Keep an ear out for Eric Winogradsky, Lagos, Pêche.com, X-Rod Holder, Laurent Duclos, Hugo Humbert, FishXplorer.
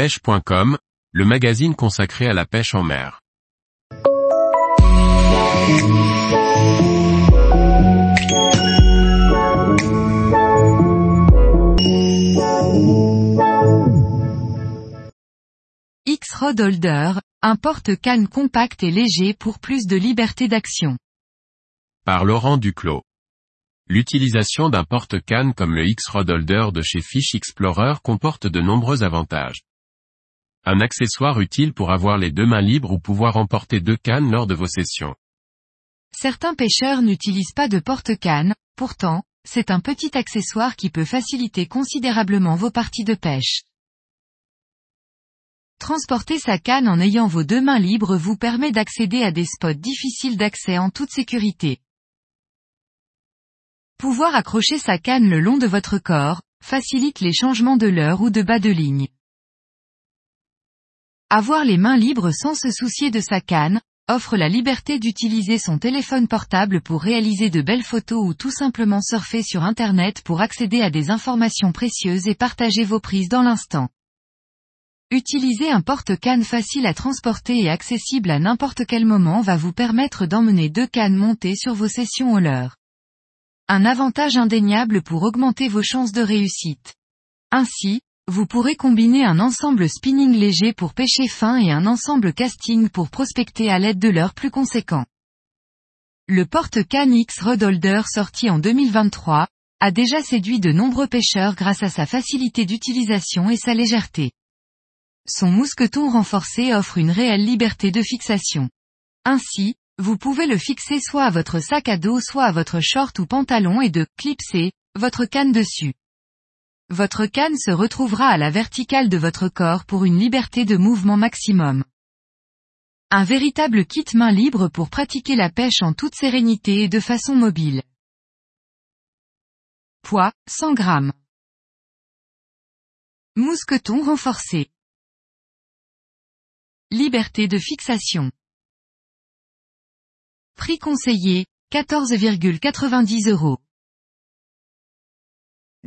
Pêche.com, le magazine consacré à la pêche en mer. X-Rod Holder, un porte-canne compact et léger pour plus de liberté d'action. Par Laurent Duclos. L'utilisation d'un porte-canne comme le X-Rod Holder de chez FishXplorer comporte de nombreux avantages. Un accessoire utile pour avoir les deux mains libres ou pouvoir emporter deux cannes lors de vos sessions. Certains pêcheurs n'utilisent pas de porte-canne, pourtant, c'est un petit accessoire qui peut faciliter considérablement vos parties de pêche. Transporter sa canne en ayant vos deux mains libres vous permet d'accéder à des spots difficiles d'accès en toute sécurité. Pouvoir accrocher sa canne le long de votre corps facilite les changements de leurre ou de bas de ligne. Avoir les mains libres sans se soucier de sa canne offre la liberté d'utiliser son téléphone portable pour réaliser de belles photos ou tout simplement surfer sur Internet pour accéder à des informations précieuses et partager vos prises dans l'instant. Utiliser un porte-canne facile à transporter et accessible à n'importe quel moment va vous permettre d'emmener deux cannes montées sur vos sessions au leurre. Un avantage indéniable pour augmenter vos chances de réussite. Ainsi, vous pourrez combiner un ensemble spinning léger pour pêcher fin et un ensemble casting pour prospecter à l'aide de leurres plus conséquents. Le porte-canne X-Rod Holder sorti en 2023, a déjà séduit de nombreux pêcheurs grâce à sa facilité d'utilisation et sa légèreté. Son mousqueton renforcé offre une réelle liberté de fixation. Ainsi, vous pouvez le fixer soit à votre sac à dos soit à votre short ou pantalon et de « clipser » votre canne dessus. Votre canne se retrouvera à la verticale de votre corps pour une liberté de mouvement maximum. Un véritable kit main libre pour pratiquer la pêche en toute sérénité et de façon mobile. Poids, 100 grammes. Mousqueton renforcé. Liberté de fixation. Prix conseillé, 14,90 €.